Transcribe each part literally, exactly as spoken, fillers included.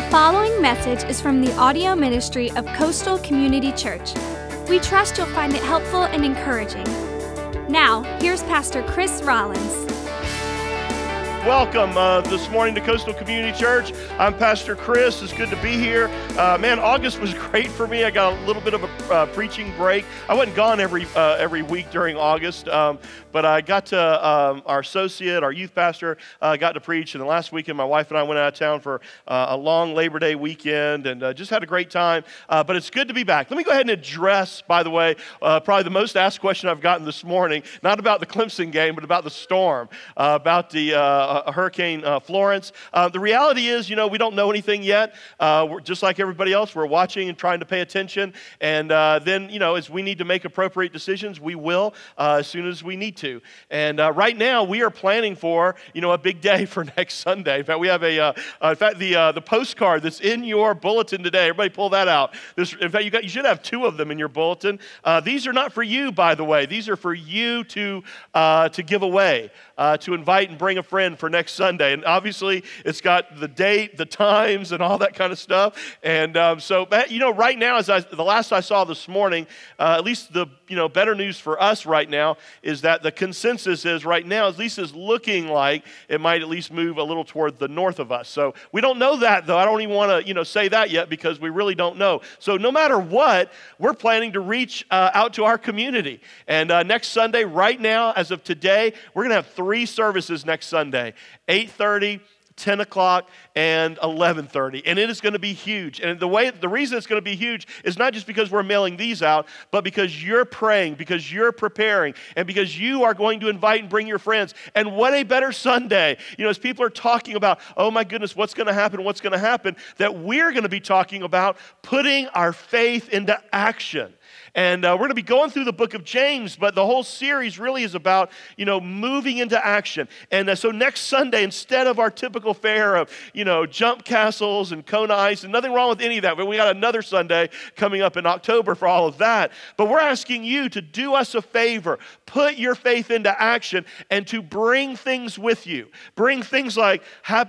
The following message is from the audio ministry of Coastal Community Church. We trust you'll find it helpful and encouraging. Now, here's Pastor Chris Rollins. Welcome uh, this morning to Coastal Community Church. I'm Pastor Chris. It's good to be here. Uh, man, August was great for me. I got a little bit of a uh, preaching break. I wasn't gone every uh, every week during August, um, but I got to, um, our associate, our youth pastor, uh, got to preach. And the last weekend, my wife and I went out of town for uh, a long Labor Day weekend and uh, just had a great time. Uh, but it's good to be back. Let me go ahead and address, by the way, uh, probably the most asked question I've gotten this morning, not about the Clemson game, but about the storm, uh, about the... Uh, Uh, Hurricane uh, Florence. Uh, the reality is, you know, we don't know anything yet. Uh, we're just like everybody else. We're watching and trying to pay attention. And uh, then, you know, as we need to make appropriate decisions, we will uh, as soon as we need to. And uh, right now, we are planning for, you know, a big day for next Sunday. In fact, we have a, uh, uh, in fact, the uh, the postcard that's in your bulletin today. Everybody pull that out. This, in fact, you got you should have two of them in your bulletin. Uh, these are not for you, by the way. These are for you to uh, to give away, uh, to invite and bring a friend for next Sunday. And obviously, it's got the date, the times, and all that kind of stuff. And um, so, you know, right now, as I, the last I saw this morning, uh, at least the, you know, better news for us right now is that the consensus is right now, at least is looking like it might at least move a little toward the north of us. So we don't know that, though. I don't even want to, you know, say that yet because we really don't know. So no matter what, we're planning to reach uh, out to our community. And uh, next Sunday, right now, as of today, we're going to have three services next Sunday. eight thirty, ten o'clock, and eleven thirty. And it is going to be huge. And the way, the reason it's going to be huge is not just because we're mailing these out, but because you're praying, because you're preparing, and because you are going to invite and bring your friends. And what a better Sunday. You know, as people are talking about, oh my goodness, what's going to happen, what's going to happen, that we're going to be talking about putting our faith into action. And uh, we're going to be going through the book of James, but the whole series really is about, you know, moving into action. And uh, so next Sunday, instead of our typical fare of, you know, jump castles and Kona ice, and nothing wrong with any of that, but we got another Sunday coming up in October for all of that. But we're asking you to do us a favor, put your faith into action, and to bring things with you. Bring things like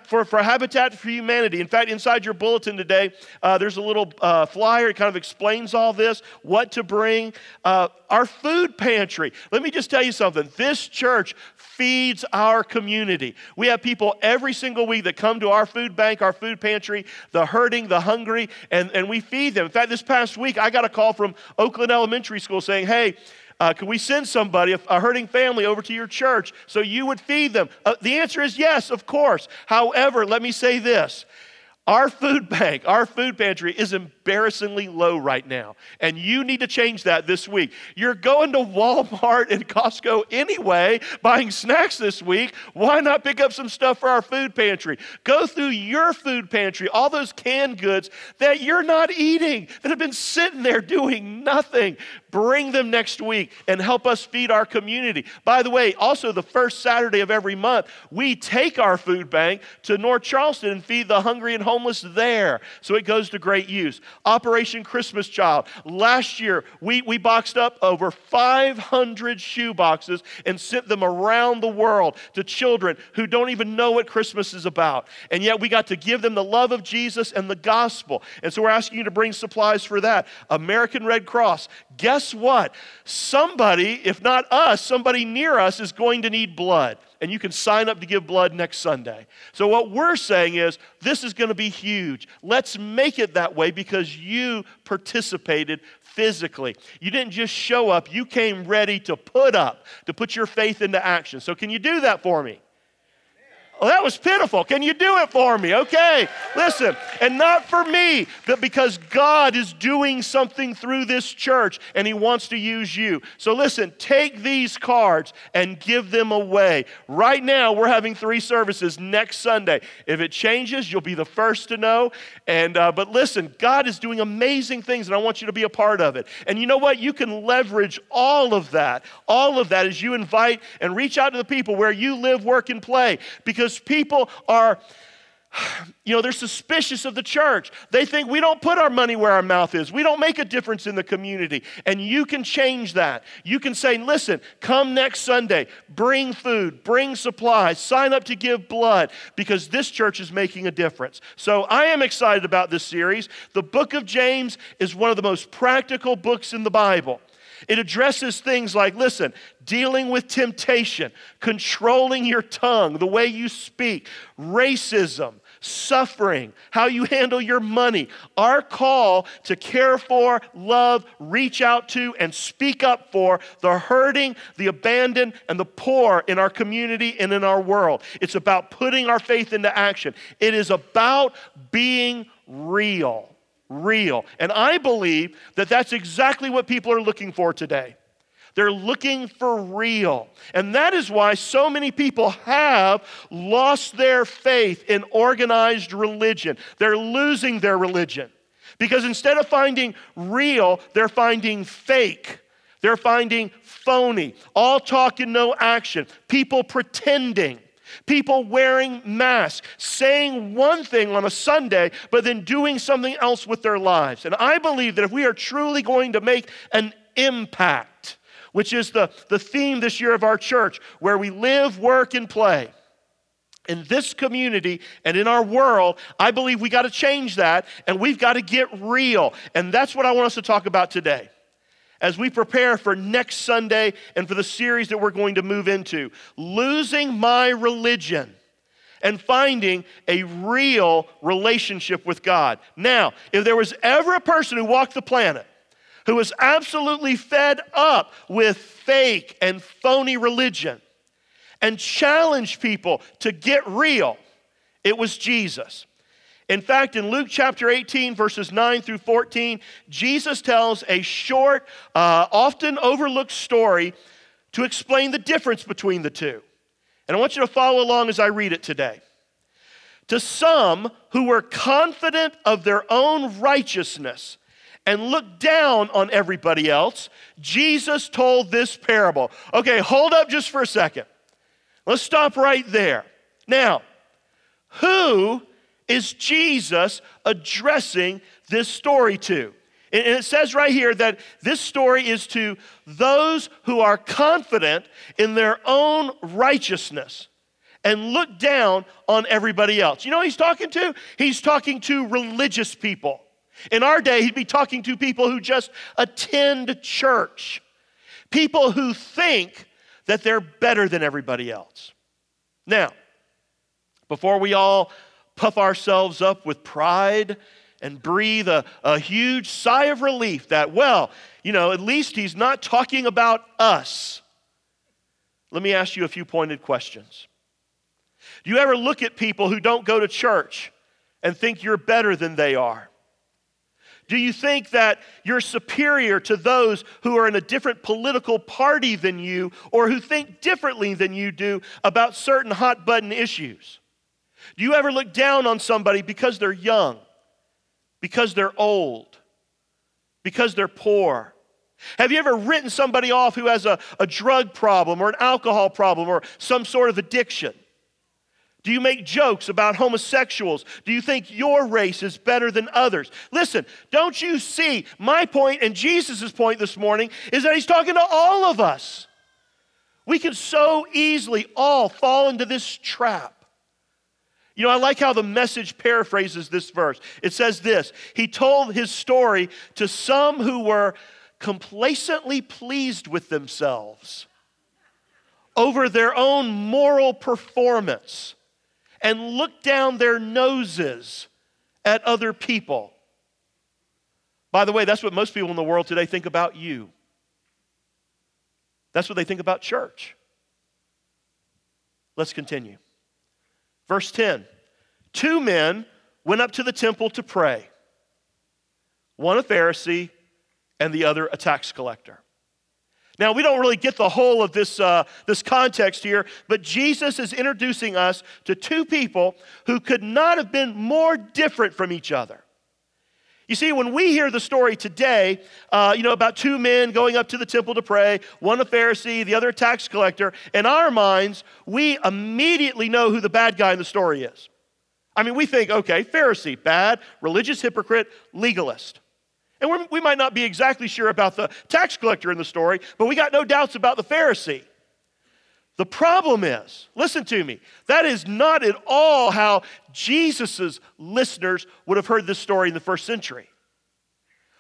for, for Habitat for Humanity. In fact, inside your bulletin today, uh, there's a little uh, flyer that kind of explains all this, what to bring, uh, our food pantry. Let me just tell you something. This church feeds our community. We have people every single week that come to our food bank, our food pantry, the hurting, the hungry, and, and we feed them. In fact, this past week, I got a call from Oakland Elementary School saying, hey, Uh, could we send somebody, a hurting family, over to your church so you would feed them? Uh, the answer is yes, of course. However, let me say this. Our food bank, our food pantry is embarrassingly low right now, and you need to change that this week. You're going to Walmart and Costco anyway, buying snacks this week. Why not pick up some stuff for our food pantry? Go through your food pantry, all those canned goods that you're not eating, that have been sitting there doing nothing. Bring them next week and help us feed our community. By the way, also the first Saturday of every month, we take our food bank to North Charleston and feed the hungry and homeless there. So it goes to great use. Operation Christmas Child. Last year, we, we boxed up over five hundred shoe boxes and sent them around the world to children who don't even know what Christmas is about. And yet we got to give them the love of Jesus and the gospel. And so we're asking you to bring supplies for that. American Red Cross. Guess what? Somebody, if not us, somebody near us is going to need blood. And you can sign up to give blood next Sunday. So what we're saying is, this is going to be huge. Let's make it that way because you participated physically. You didn't just show up. You came ready to put up, to put your faith into action. So can you do that for me? Oh, that was pitiful. Can you do it for me? Okay, listen, and not for me, but because God is doing something through this church and he wants to use you. So listen, take these cards and give them away. Right now, we're having three services next Sunday. If it changes, you'll be the first to know. And uh, but listen, God is doing amazing things and I want you to be a part of it. And you know what? You can leverage all of that, all of that as you invite and reach out to the people where you live, work, and play because people are you know, they're suspicious of the church. They think we don't put our money where our mouth is. We don't make a difference in the community. And you can change that. You can say, listen, come next Sunday, bring food, bring supplies, sign up to give blood, because this church is making a difference. So I am excited about this series. The book of James is one of the most practical books in the Bible. It addresses things like, listen, dealing with temptation, controlling your tongue, the way you speak, racism, suffering, how you handle your money, our call to care for, love, reach out to, and speak up for the hurting, the abandoned, and the poor in our community and in our world. It's about putting our faith into action. It is about being real. Real. And I believe that that's exactly what people are looking for today. They're looking for real. And that is why so many people have lost their faith in organized religion. They're losing their religion because instead of finding real, they're finding fake. They're finding phony. All talk and no action. People pretending. People wearing masks, saying one thing on a Sunday, but then doing something else with their lives. And I believe that if we are truly going to make an impact, which is the, the theme this year of our church, where we live, work, and play, in this community and in our world, I believe we got to change that, and we've got to get real. And that's what I want us to talk about today, as we prepare for next Sunday and for the series that we're going to move into, losing my religion and finding a real relationship with God. Now, if there was ever a person who walked the planet who was absolutely fed up with fake and phony religion and challenged people to get real, it was Jesus. In fact, in Luke chapter eighteen, verses nine through fourteen, Jesus tells a short, uh, often overlooked story to explain the difference between the two. And I want you to follow along as I read it today. To some who were confident of their own righteousness and looked down on everybody else, Jesus told this parable. Okay, hold up just for a second. Let's stop right there. Now, who is Jesus addressing this story to? And it says right here that this story is to those who are confident in their own righteousness and look down on everybody else. You know who he's talking to? He's talking to religious people. In our day, he'd be talking to people who just attend church, people who think that they're better than everybody else. Now, before we all puff ourselves up with pride and breathe a, a huge sigh of relief that, well, you know, at least he's not talking about us. Let me ask you a few pointed questions. Do you ever look at people who don't go to church and think you're better than they are? Do you think that you're superior to those who are in a different political party than you or who think differently than you do about certain hot-button issues? Do you ever look down on somebody because they're young, because they're old, because they're poor? Have you ever written somebody off who has a, a drug problem or an alcohol problem or some sort of addiction? Do you make jokes about homosexuals? Do you think your race is better than others? Listen, don't you see my point and Jesus' point this morning is that he's talking to all of us. We can so easily all fall into this trap. You know, I like how the Message paraphrases this verse. It says this: he told his story to some who were complacently pleased with themselves over their own moral performance and looked down their noses at other people. By the way, that's what most people in the world today think about you. That's what they think about church. Let's continue. Verse ten, two men went up to the temple to pray, one a Pharisee and the other a tax collector. Now, we don't really get the whole of this, uh, this context here, but Jesus is introducing us to two people who could not have been more different from each other. You see, when we hear the story today, uh, you know, about two men going up to the temple to pray, one a Pharisee, the other a tax collector, in our minds, we immediately know who the bad guy in the story is. I mean, we think, okay, Pharisee, bad, religious hypocrite, legalist. And we're, we might not be exactly sure about the tax collector in the story, but we got no doubts about the Pharisee. The problem is, listen to me, that is not at all how Jesus' listeners would have heard this story in the first century.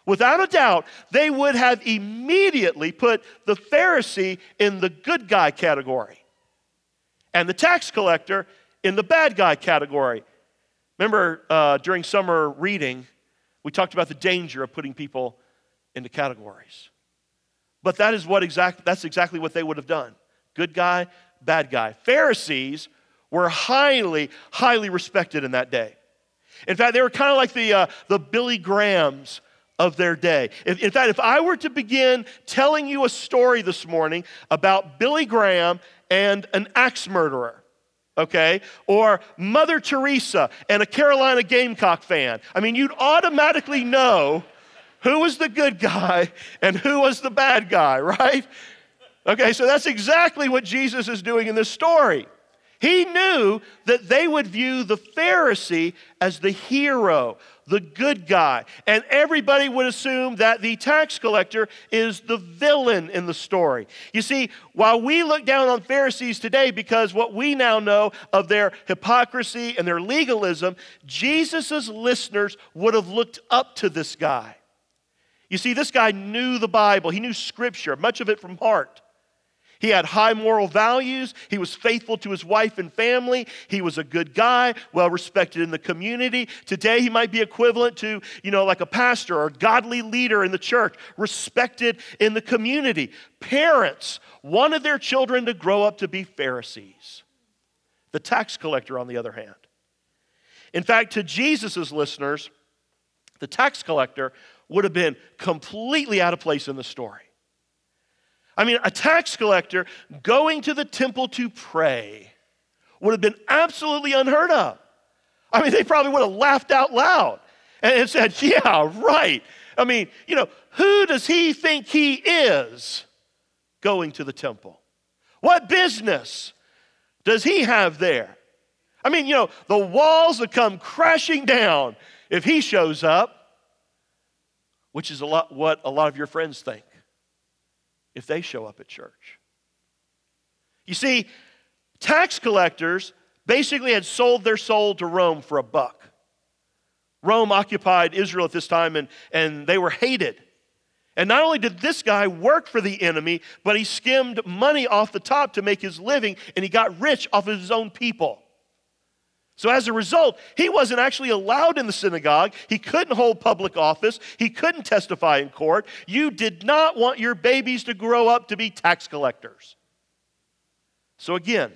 Without a doubt, they would have immediately put the Pharisee in the good guy category and the tax collector in the bad guy category. Remember, uh, during summer reading, we talked about the danger of putting people into categories. But that is what exact, that's exactly what they would have done. Good guy, bad guy. Pharisees were highly, highly respected in that day. In fact, they were kind of like the, uh, the Billy Grahams of their day. In, in fact, if I were to begin telling you a story this morning about Billy Graham and an axe murderer, okay, or Mother Teresa and a Carolina Gamecock fan, I mean, you'd automatically know who was the good guy and who was the bad guy, right? Okay, so that's exactly what Jesus is doing in this story. He knew that they would view the Pharisee as the hero, the good guy, and everybody would assume that the tax collector is the villain in the story. You see, while we look down on Pharisees today because what we now know of their hypocrisy and their legalism, Jesus' listeners would have looked up to this guy. You see, this guy knew the Bible. He knew Scripture, much of it from heart. He had high moral values. He was faithful to his wife and family. He was a good guy, well-respected in the community. Today, he might be equivalent to, you know, like a pastor or a godly leader in the church, respected in the community. Parents wanted their children to grow up to be Pharisees. The tax collector, on the other hand. In fact, to Jesus' listeners, the tax collector would have been completely out of place in the story. I mean, a tax collector going to the temple to pray would have been absolutely unheard of. I mean, they probably would have laughed out loud and said, yeah, right. I mean, you know, who does he think he is going to the temple? What business does he have there? I mean, you know, the walls would come crashing down if he shows up, which is a lot what a lot of your friends think if they show up at church. You see, tax collectors basically had sold their soul to Rome for a buck. Rome occupied Israel at this time, and, and they were hated. And not only did this guy work for the enemy, but he skimmed money off the top to make his living, and he got rich off of his own people. So as a result, he wasn't actually allowed in the synagogue. He couldn't hold public office. He couldn't testify in court. You did not want your babies to grow up to be tax collectors. So again,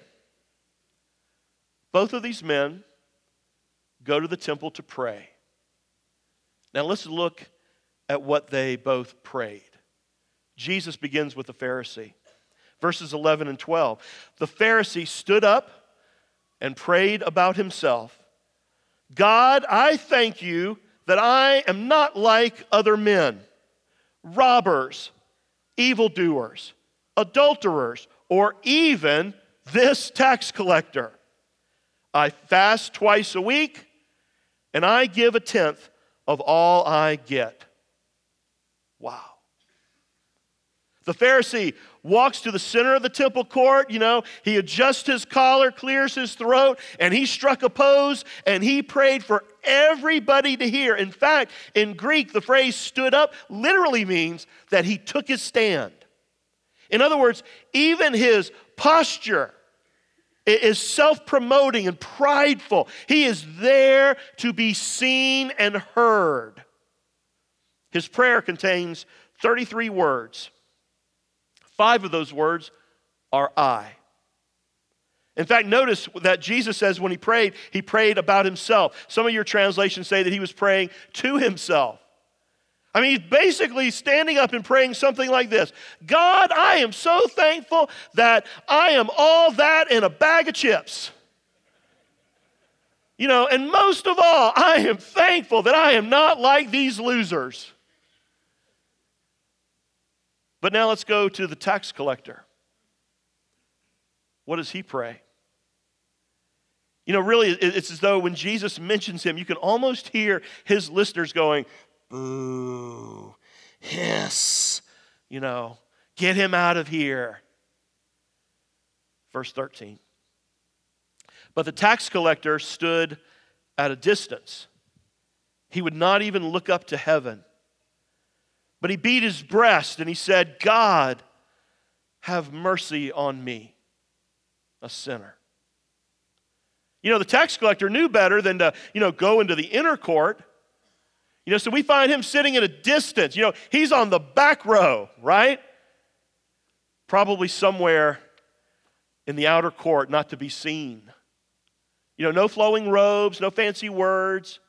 both of these men go to the temple to pray. Now let's look at what they both prayed. Jesus begins with the Pharisee. Verses eleven and twelve. The Pharisee stood up and prayed about himself. God, I thank you that I am not like other men, robbers, evildoers, adulterers, or even this tax collector. I fast twice a week, and I give a tenth of all I get. Wow. The Pharisee walks to the center of the temple court, you know, he adjusts his collar, clears his throat, and he struck a pose, and he prayed for everybody to hear. In fact, in Greek, the phrase stood up literally means that he took his stand. In other words, even his posture is self-promoting and prideful. He is there to be seen and heard. His prayer contains thirty-three words. Five of those words are I. In fact, notice that Jesus says when he prayed, he prayed about himself. Some of your translations say that he was praying to himself. I mean, he's basically standing up and praying something like this. God, I am so thankful that I am all that in a bag of chips. You know, and most of all, I am thankful that I am not like these losers. But now let's go to the tax collector. What does he pray? You know, really, it's as though when Jesus mentions him, you can almost hear his listeners going, boo, hiss, you know, get him out of here. Verse thirteen. But the tax collector stood at a distance. He would not even look up to heaven. But he beat his breast and he said, God, have mercy on me, a sinner. You know, the tax collector knew better than to, you know, go into the inner court. You know, so we find him sitting at a distance. You know, he's on the back row, right? Probably somewhere in the outer court, not to be seen. You know, no flowing robes, no fancy words.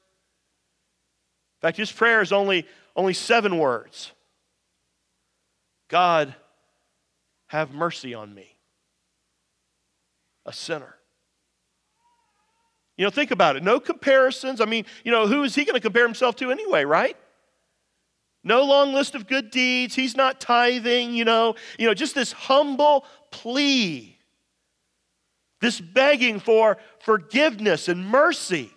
In fact, his prayer is only, only seven words. God, have mercy on me, a sinner. You know, think about it. No comparisons. I mean, you know, who is he going to compare himself to anyway, right? No long list of good deeds. He's not tithing, you know. You know, just this humble plea. This begging for forgiveness and mercy.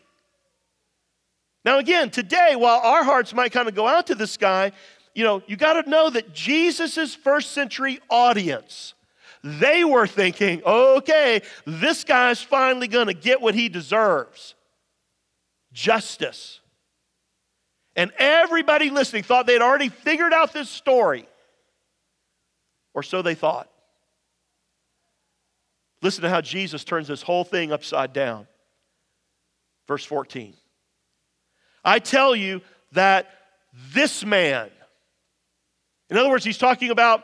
Now again, today, while our hearts might kind of go out to this guy, you know, you got to know that Jesus' first century audience, they were thinking, okay, this guy's finally going to get what he deserves. Justice. And everybody listening thought they'd already figured out this story. Or so they thought. Listen to how Jesus turns this whole thing upside down. Verse fourteen. I tell you that this man, in other words, he's talking about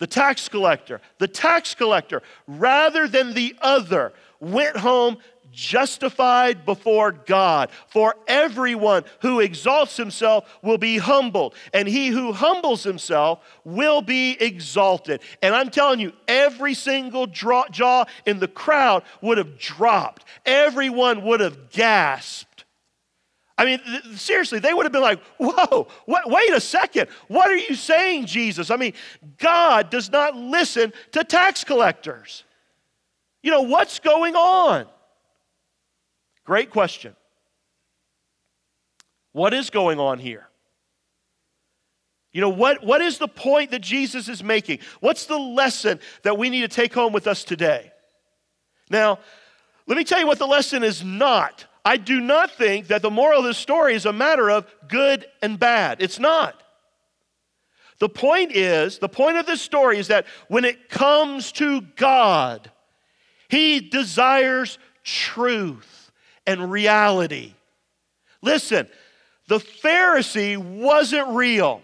the tax collector. The tax collector, rather than the other, went home justified before God. For everyone who exalts himself will be humbled, and he who humbles himself will be exalted. And I'm telling you, every single draw, jaw in the crowd would have dropped. Everyone would have gasped. I mean, th- seriously, they would have been like, whoa, wh- wait a second. What are you saying, Jesus? I mean, God does not listen to tax collectors. You know, what's going on? Great question. What is going on here? You know, what, what is the point that Jesus is making? What's the lesson that we need to take home with us today? Now, let me tell you what the lesson is not. I do not think that the moral of this story is a matter of good and bad. It's not. The point is, the point of this story is that when it comes to God, he desires truth and reality. Listen, the Pharisee wasn't real.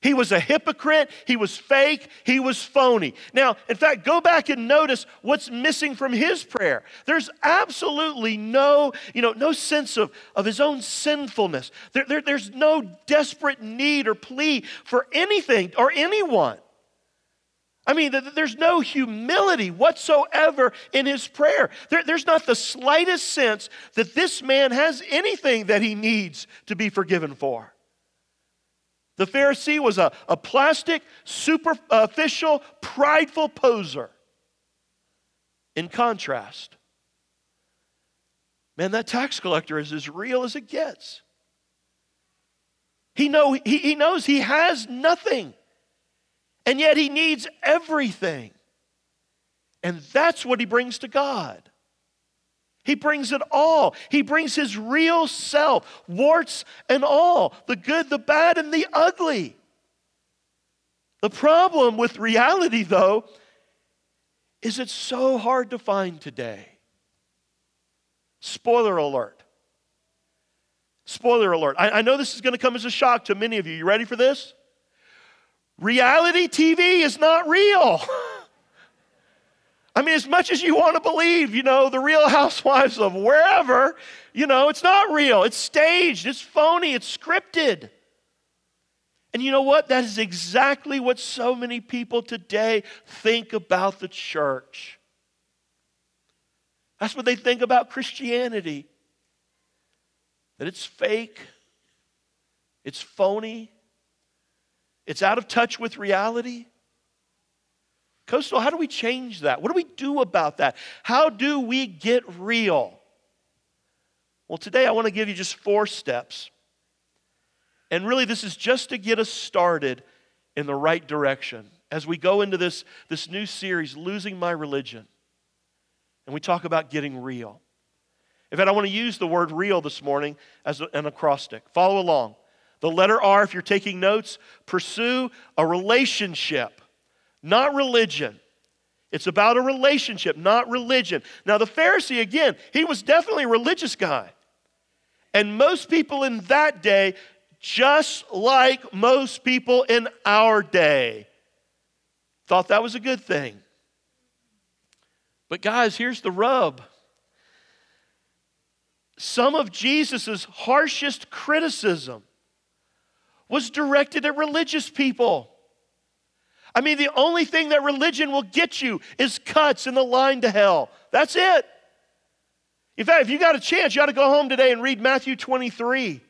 He was a hypocrite, he was fake, he was phony. Now, in fact, go back and notice what's missing from his prayer. There's absolutely no, you know, no sense of, of his own sinfulness. There, there, there's no desperate need or plea for anything or anyone. I mean, there's no humility whatsoever in his prayer. There, there's not the slightest sense that this man has anything that he needs to be forgiven for. The Pharisee was a, a plastic, superficial, prideful poser. In contrast, man, that tax collector is as real as it gets. He, know, he, he knows he has nothing. And yet he needs everything. And that's what he brings to God. He brings it all. He brings his real self, warts and all, the good, the bad, and the ugly. The problem with reality, though, is it's so hard to find today. Spoiler alert. Spoiler alert. I, I know this is going to come as a shock to many of you. You ready for this? Reality T V is not real. I mean, as much as you want to believe, you know, the Real Housewives of wherever, you know, it's not real. It's staged. It's phony. It's scripted. And you know what? That is exactly what so many people today think about the church. That's what they think about Christianity. That it's fake. It's phony. It's out of touch with reality. Coastal, how do we change that? What do we do about that? How do we get real? Well, today I want to give you just four steps. And really, this is just to get us started in the right direction as we go into this, this new series, Losing My Religion. And we talk about getting real. In fact, I want to use the word real this morning as an acrostic. Follow along. The letter R, if you're taking notes, pursue a relationship, not religion. It's about a relationship, not religion. Now, the Pharisee, again, he was definitely a religious guy. And most people in that day, just like most people in our day, thought that was a good thing. But guys, here's the rub. Some of Jesus' harshest criticism was directed at religious people. I mean, the only thing that religion will get you is cuts in the line to hell. That's it. In fact, if you got a chance, you ought to go home today and read Matthew twenty-three.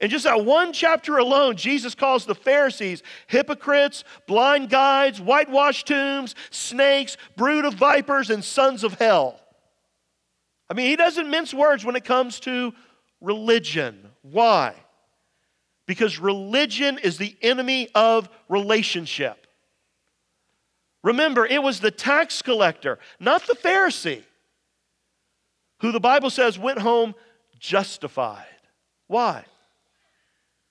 And just that one chapter alone, Jesus calls the Pharisees hypocrites, blind guides, whitewashed tombs, snakes, brood of vipers, and sons of hell. I mean, he doesn't mince words when it comes to religion. Why? Because religion is the enemy of relationship. Remember, it was the tax collector, not the Pharisee, who the Bible says went home justified. Why?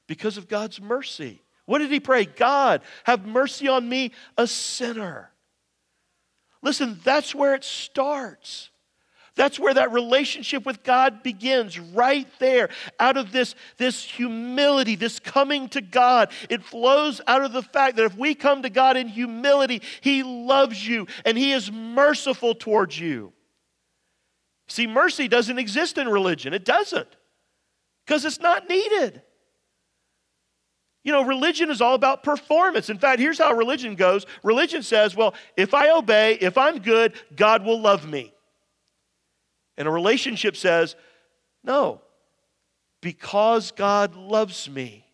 Because of God's mercy. What did he pray? God, have mercy on me, a sinner. Listen, that's where it starts. That's where that relationship with God begins, right there. Out of this, this humility, this coming to God, it flows out of the fact that if we come to God in humility, he loves you and he is merciful towards you. See, mercy doesn't exist in religion. It doesn't, because it's not needed. You know, religion is all about performance. In fact, here's how religion goes. Religion says, well, if I obey, if I'm good, God will love me. And a relationship says, no, because God loves me,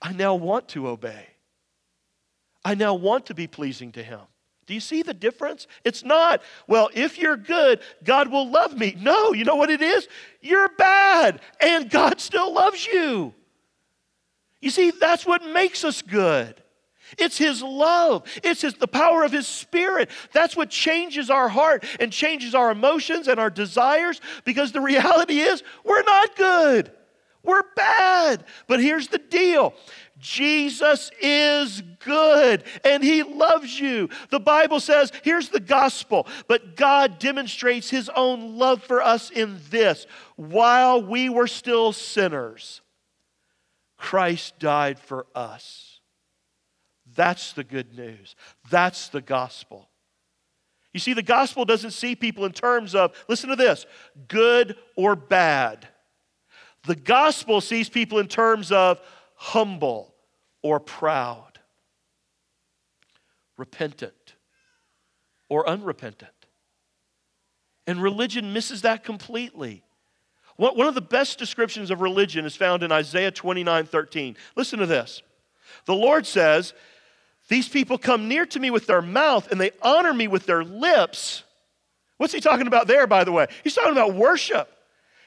I now want to obey. I now want to be pleasing to him. Do you see the difference? It's not, well, if you're good, God will love me. No, you know what it is? You're bad, and God still loves you. You see, that's what makes us good. It's his love. It's his, the power of his spirit. That's what changes our heart and changes our emotions and our desires, because the reality is we're not good. We're bad. But here's the deal. Jesus is good and he loves you. The Bible says, here's the gospel, but God demonstrates his own love for us in this: while we were still sinners, Christ died for us. That's the good news. That's the gospel. You see, the gospel doesn't see people in terms of, listen to this, good or bad. The gospel sees people in terms of humble or proud, repentant or unrepentant. And religion misses that completely. One of the best descriptions of religion is found in Isaiah twenty-nine thirteen. Listen to this. The Lord says, these people come near to me with their mouth and they honor me with their lips. What's he talking about there, by the way? He's talking about worship.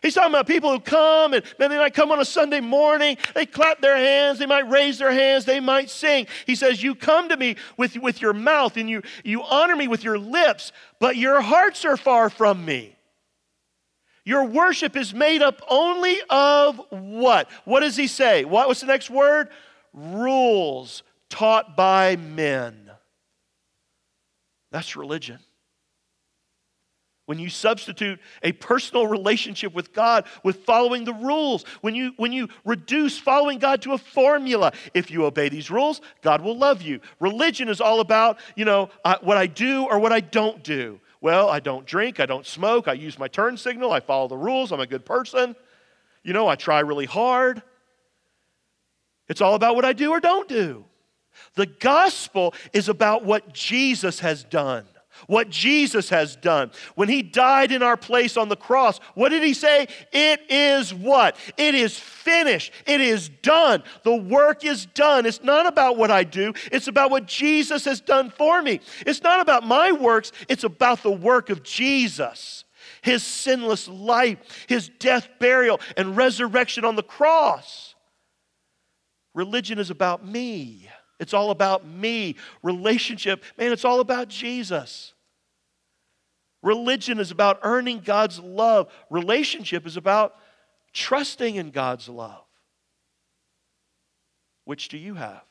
He's talking about people who come, and man, they might come on a Sunday morning, they clap their hands, they might raise their hands, they might sing. He says, you come to me with, with your mouth and you, you honor me with your lips, but your hearts are far from me. Your worship is made up only of what? What does he say? What, what's the next word? Rules taught by men. That's religion. When you substitute a personal relationship with God with following the rules, when you, when you reduce following God to a formula, if you obey these rules, God will love you. Religion is all about, you know, uh, what I do or what I don't do. Well, I don't drink, I don't smoke, I use my turn signal, I follow the rules, I'm a good person. You know, I try really hard. It's all about what I do or don't do. The gospel is about what Jesus has done, what Jesus has done. When he died in our place on the cross, what did he say? It is what? It is finished. It is done. The work is done. It's not about what I do. It's about what Jesus has done for me. It's not about my works. It's about the work of Jesus. His sinless life, his death, burial, and resurrection on the cross. Religion is about me. It's all about me. Relationship, man, it's all about Jesus. Religion is about earning God's love. Relationship is about trusting in God's love. Which do you have?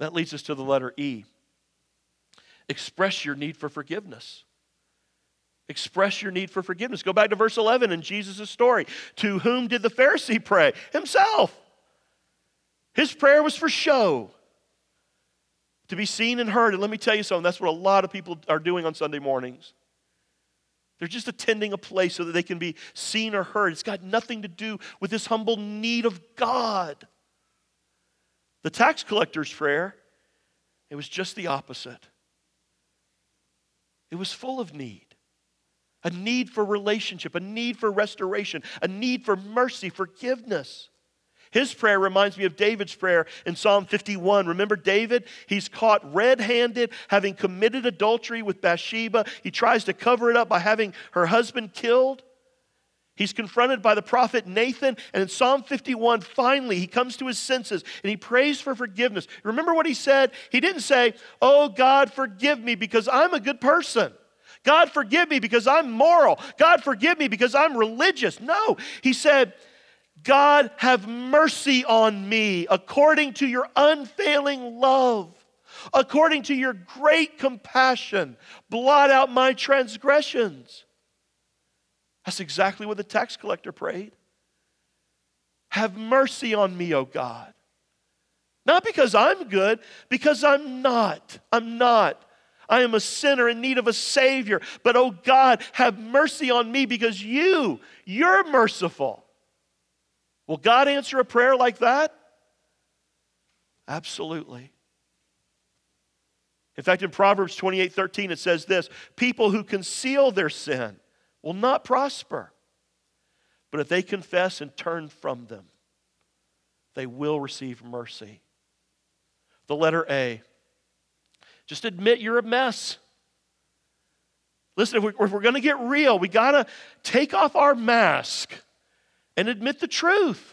That leads us to the letter E. Express your need for forgiveness. Express your need for forgiveness. Go back to verse eleven in Jesus' story. To whom did the Pharisee pray? Himself. His prayer was for show, to be seen and heard. And let me tell you something, that's what a lot of people are doing on Sunday mornings. They're just attending a place so that they can be seen or heard. It's got nothing to do with this humble need of God. The tax collector's prayer, it was just the opposite. It was full of need. A need for relationship, a need for restoration, a need for mercy, forgiveness. His prayer reminds me of David's prayer in Psalm fifty-one. Remember David? He's caught red-handed, having committed adultery with Bathsheba. He tries to cover it up by having her husband killed. He's confronted by the prophet Nathan. And in Psalm fifty-one, finally, he comes to his senses and he prays for forgiveness. Remember what he said? He didn't say, oh, God, forgive me because I'm a good person. God, forgive me because I'm moral. God, forgive me because I'm religious. No, he said, God, have mercy on me according to your unfailing love, according to your great compassion. Blot out my transgressions. That's exactly what the tax collector prayed. Have mercy on me, O God. Not because I'm good, because I'm not. I'm not. I am a sinner in need of a Savior. But, oh God, have mercy on me because you, you're merciful. Will God answer a prayer like that? Absolutely. In fact, in Proverbs twenty-eight thirteen, it says this, people who conceal their sin will not prosper. But if they confess and turn from them, they will receive mercy. The letter A. Just admit you're a mess. Listen, if we're, if we're going to get real, we got to take off our mask and admit the truth.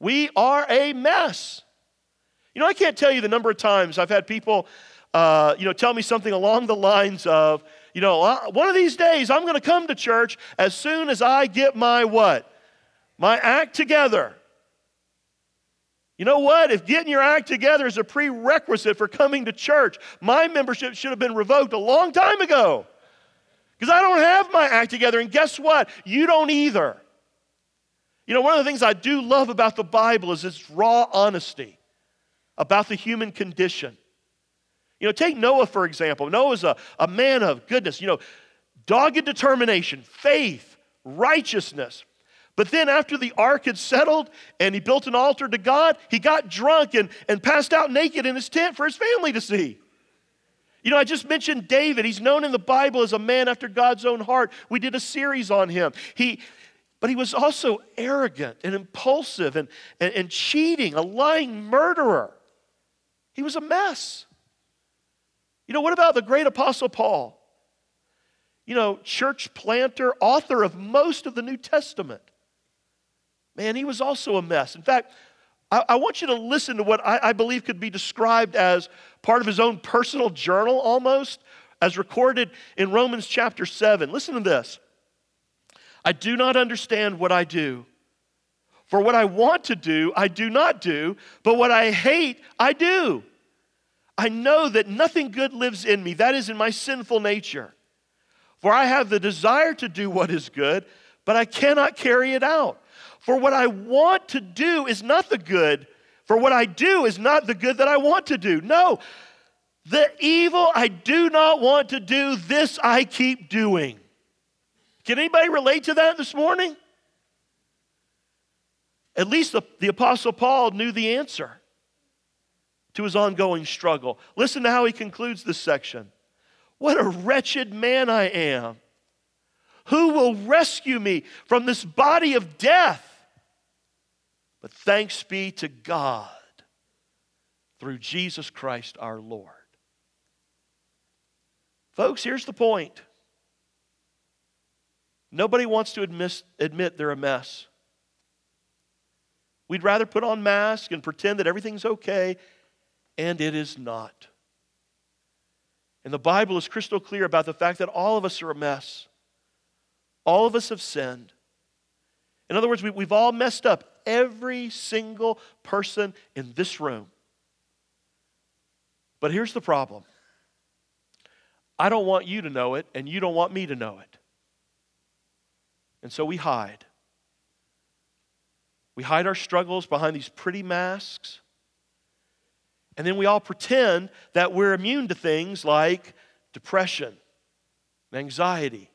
We are a mess. You know, I can't tell you the number of times I've had people, uh, you know, tell me something along the lines of, you know, one of these days I'm going to come to church as soon as I get my what? My act together. You know what? If getting your act together is a prerequisite for coming to church, my membership should have been revoked a long time ago because I don't have my act together. And guess what? You don't either. You know, one of the things I do love about the Bible is its raw honesty about the human condition. You know, take Noah, for example. Noah's a, a man of goodness, you know, dogged determination, faith, righteousness. But then after the ark had settled and he built an altar to God, he got drunk and, and passed out naked in his tent for his family to see. You know, I just mentioned David. He's known in the Bible as a man after God's own heart. We did a series on him. He, but he was also arrogant and impulsive and, and, and cheating, a lying murderer. He was a mess. You know, what about the great apostle Paul? You know, church planter, author of most of the New Testament. Man, he was also a mess. In fact, I, I want you to listen to what I, I believe could be described as part of his own personal journal almost, as recorded in Romans chapter seven. Listen to this. I do not understand what I do. For what I want to do, I do not do, but what I hate, I do. I know that nothing good lives in me, that is in my sinful nature. For I have the desire to do what is good, but I cannot carry it out. For what I want to do is not the good, for what I do is not the good that I want to do. No, the evil I do not want to do, this I keep doing. Can anybody relate to that this morning? At least the, the Apostle Paul knew the answer. to his ongoing struggle. Listen to how he concludes this section. What a wretched man I am. Who will rescue me from this body of death? But thanks be to God through Jesus Christ our Lord. Folks, here's the point. Nobody wants to admit, admit they're a mess. We'd rather put on masks and pretend that everything's okay, and it is not. And the Bible is crystal clear about the fact that all of us are a mess. All of us have sinned. In other words, we, we've all messed up. Every single person in this room. But here's the problem. I don't want you to know it, and you don't want me to know it. And so we hide. We hide our struggles behind these pretty masks. And then we all pretend that we're immune to things like depression, and anxiety,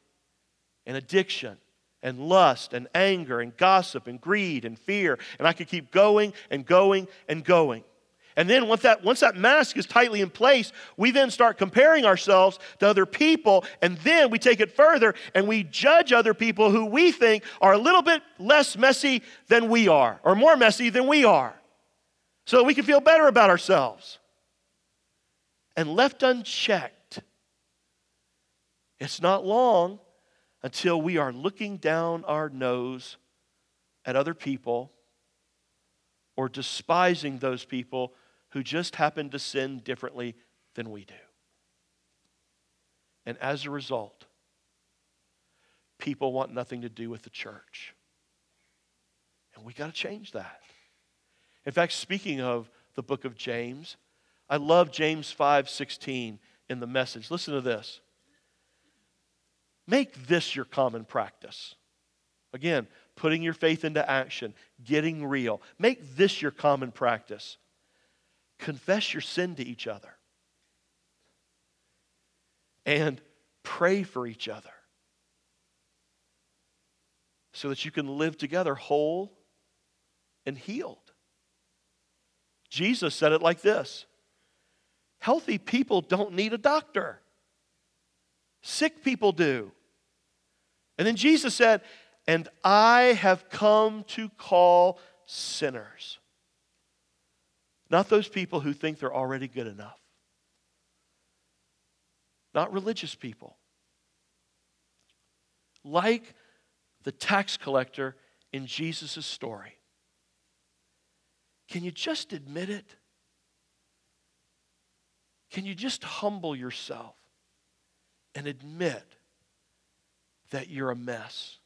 and addiction, and lust, and anger, and gossip, and greed, and fear. And I could keep going and going and going. And then once that, once that mask is tightly in place, we then start comparing ourselves to other people, and then we take it further and we judge other people who we think are a little bit less messy than we are, or more messy than we are, so that we can feel better about ourselves. And left unchecked, it's not long until we are looking down our nose at other people or despising those people who just happen to sin differently than we do. And as a result, people want nothing to do with the church. And we got to change that. In fact, speaking of the book of James, I love James five sixteen in the Message. Listen to this. Make this your common practice. Again, putting your faith into action, getting real. Make this your common practice. Confess your sin to each other. And pray for each other. So that you can live together whole and healed. Jesus said it like this. Healthy people don't need a doctor. Sick people do. And then Jesus said, and I have come to call sinners. Not those people who think they're already good enough. Not religious people. Like the tax collector in Jesus' story. Can you just admit it? Can you just humble yourself and admit that you're a mess?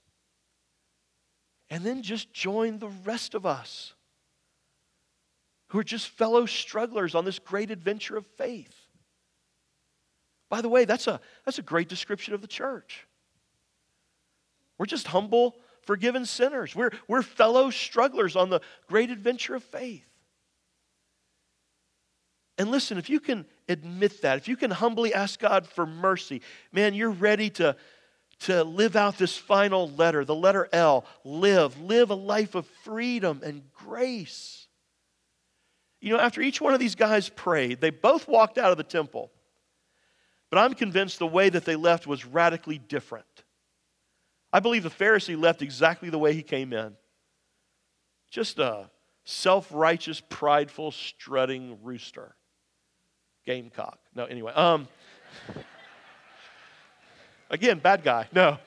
And then just join the rest of us who are just fellow strugglers on this great adventure of faith. By the way, that's a, that's a great description of the church. We're just humble, forgiven sinners. We're, we're fellow strugglers on the great adventure of faith. And listen, if you can admit that, if you can humbly ask God for mercy, man, you're ready to to live out this final letter, the letter L, live. Live a life of freedom and grace. You know, after each one of these guys prayed, they both walked out of the temple. But I'm convinced the way that they left was radically different. I believe the Pharisee left exactly the way he came in. Just a self-righteous, prideful, strutting rooster. Gamecock. No, anyway. Um... Again, bad guy. No.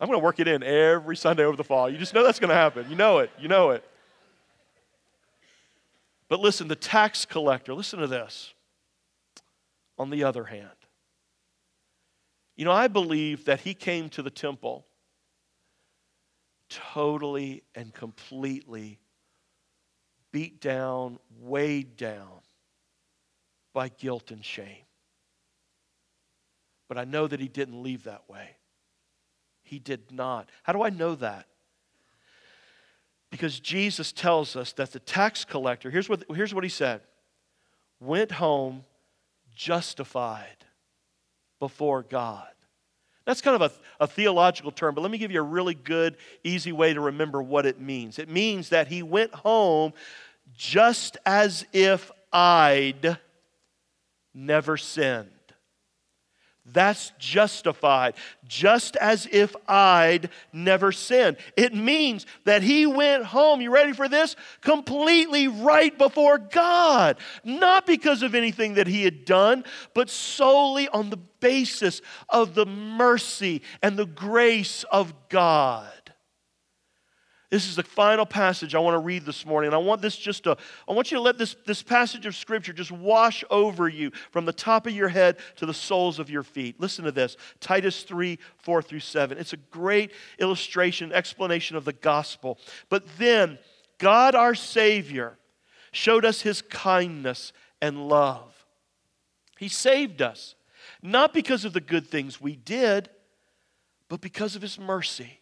I'm going to work it in every Sunday over the fall. You just know that's going to happen. You know it. You know it. But listen, the tax collector, listen to this. On the other hand, you know, I believe that he came to the temple totally and completely beat down, weighed down by guilt and shame. But I know that he didn't leave that way. He did not. How do I know that? Because Jesus tells us that the tax collector, here's what, here's what he said, went home justified before God. That's kind of a, a theological term, but let me give you a really good, easy way to remember what it means. It means that he went home just as if I'd never sinned. That's justified. Just as if I'd never sinned. It means that he went home, you ready for this? Completely right before God. Not because of anything that he had done, but solely on the basis of the mercy and the grace of God. This is the final passage I want to read this morning. And I want this just to, I want you to let this, this passage of Scripture just wash over you from the top of your head to the soles of your feet. Listen to this, Titus three, four through seven. It's a great illustration, explanation of the gospel. But then God our Savior showed us his kindness and love. He saved us, not because of the good things we did, but because of his mercy.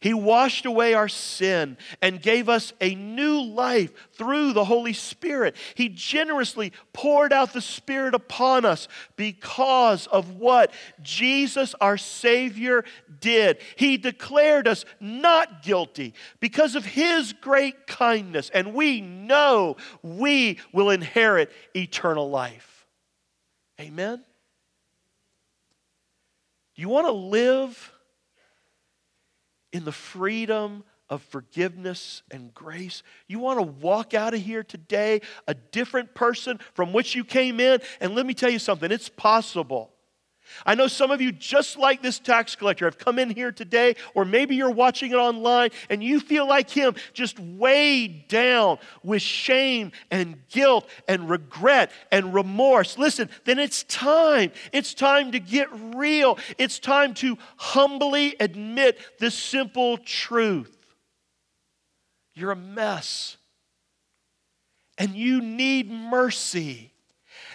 He washed away our sin and gave us a new life through the Holy Spirit. He generously poured out the Spirit upon us because of what Jesus, our Savior, did. He declared us not guilty because of his great kindness, and we know we will inherit eternal life. Amen? Do you want to live in the freedom of forgiveness and grace? You want to walk out of here today a different person from which you came in? And let me tell you something, it's possible. I know some of you, just like this tax collector, have come in here today, or maybe you're watching it online, and you feel like him, just weighed down with shame and guilt and regret and remorse. Listen, then it's time. It's time to get real. It's time to humbly admit this simple truth. You're a mess, and you need mercy.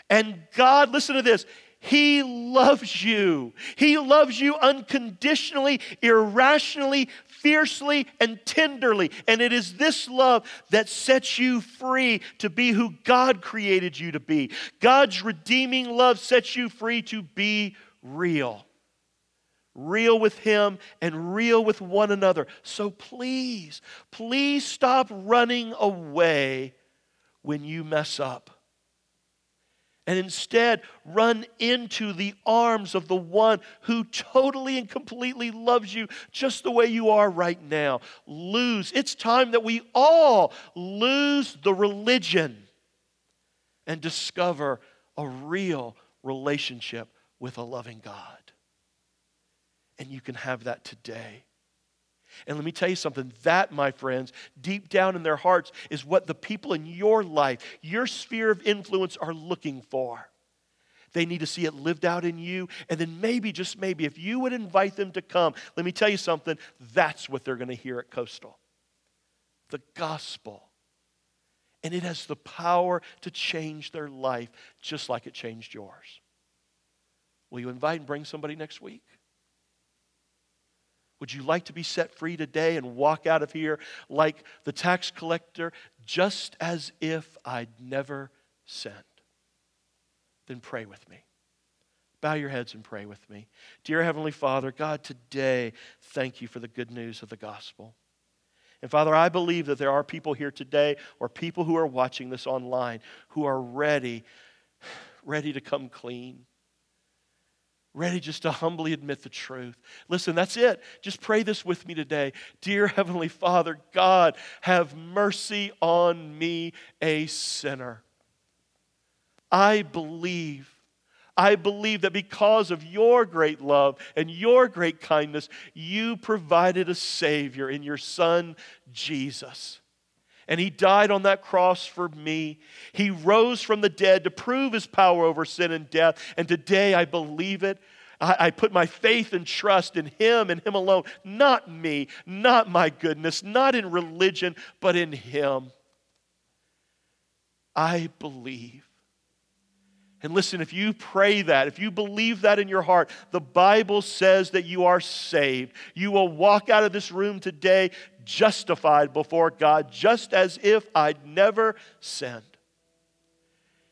And God, listen to this, he loves you. He loves you unconditionally, irrationally, fiercely, and tenderly. And it is this love that sets you free to be who God created you to be. God's redeeming love sets you free to be real. Real with him and real with one another. So please, please stop running away when you mess up. And instead, run into the arms of the one who totally and completely loves you just the way you are right now. Lose. It's time that we all lose the religion and discover a real relationship with a loving God. And you can have that today. And let me tell you something, that, my friends, deep down in their hearts is what the people in your life, your sphere of influence are looking for. They need to see it lived out in you, and then maybe, just maybe, if you would invite them to come, let me tell you something, that's what they're going to hear at Coastal. The gospel. And it has the power to change their life just like it changed yours. Will you invite and bring somebody next week? Would you like to be set free today and walk out of here like the tax collector, just as if I'd never sinned? Then pray with me. Bow your heads and pray with me. Dear Heavenly Father, God, today, thank you for the good news of the gospel. And Father, I believe that there are people here today or people who are watching this online who are ready, ready to come clean. Ready just to humbly admit the truth. Listen, that's it. Just pray this with me today. Dear Heavenly Father, God, have mercy on me, a sinner. I believe, I believe that because of your great love and your great kindness, you provided a Savior in your Son, Jesus. And he died on that cross for me. He rose from the dead to prove his power over sin and death. And today I believe it. I, I put my faith and trust in him and him alone. Not me, not my goodness, not in religion, but in him. I believe. And listen, if you pray that, if you believe that in your heart, the Bible says that you are saved. You will walk out of this room today justified before God, just as if I'd never sinned.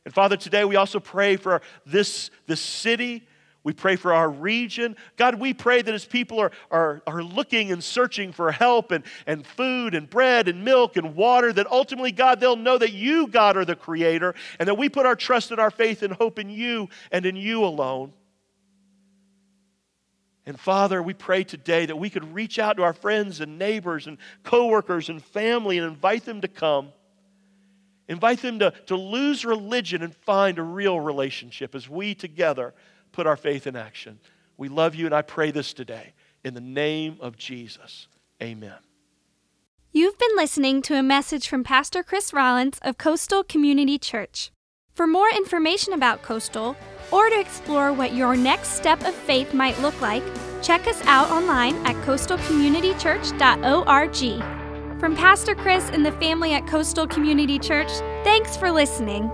And Father, today we also pray for this, this city. We pray for our region. God, we pray that as people are, are, are looking and searching for help and, and food and bread and milk and water, that ultimately, God, they'll know that you, God, are the creator, and that we put our trust and our faith and hope in you and in you alone. And Father, we pray today that we could reach out to our friends and neighbors and coworkers and family and invite them to come. Invite them to, to lose religion and find a real relationship as we together put our faith in action. We love you, and I pray this today. In the name of Jesus, amen. You've been listening to a message from Pastor Chris Rollins of Coastal Community Church. For more information about Coastal, or to explore what your next step of faith might look like, check us out online at coastal community church dot org. From Pastor Chris and the family at Coastal Community Church, thanks for listening.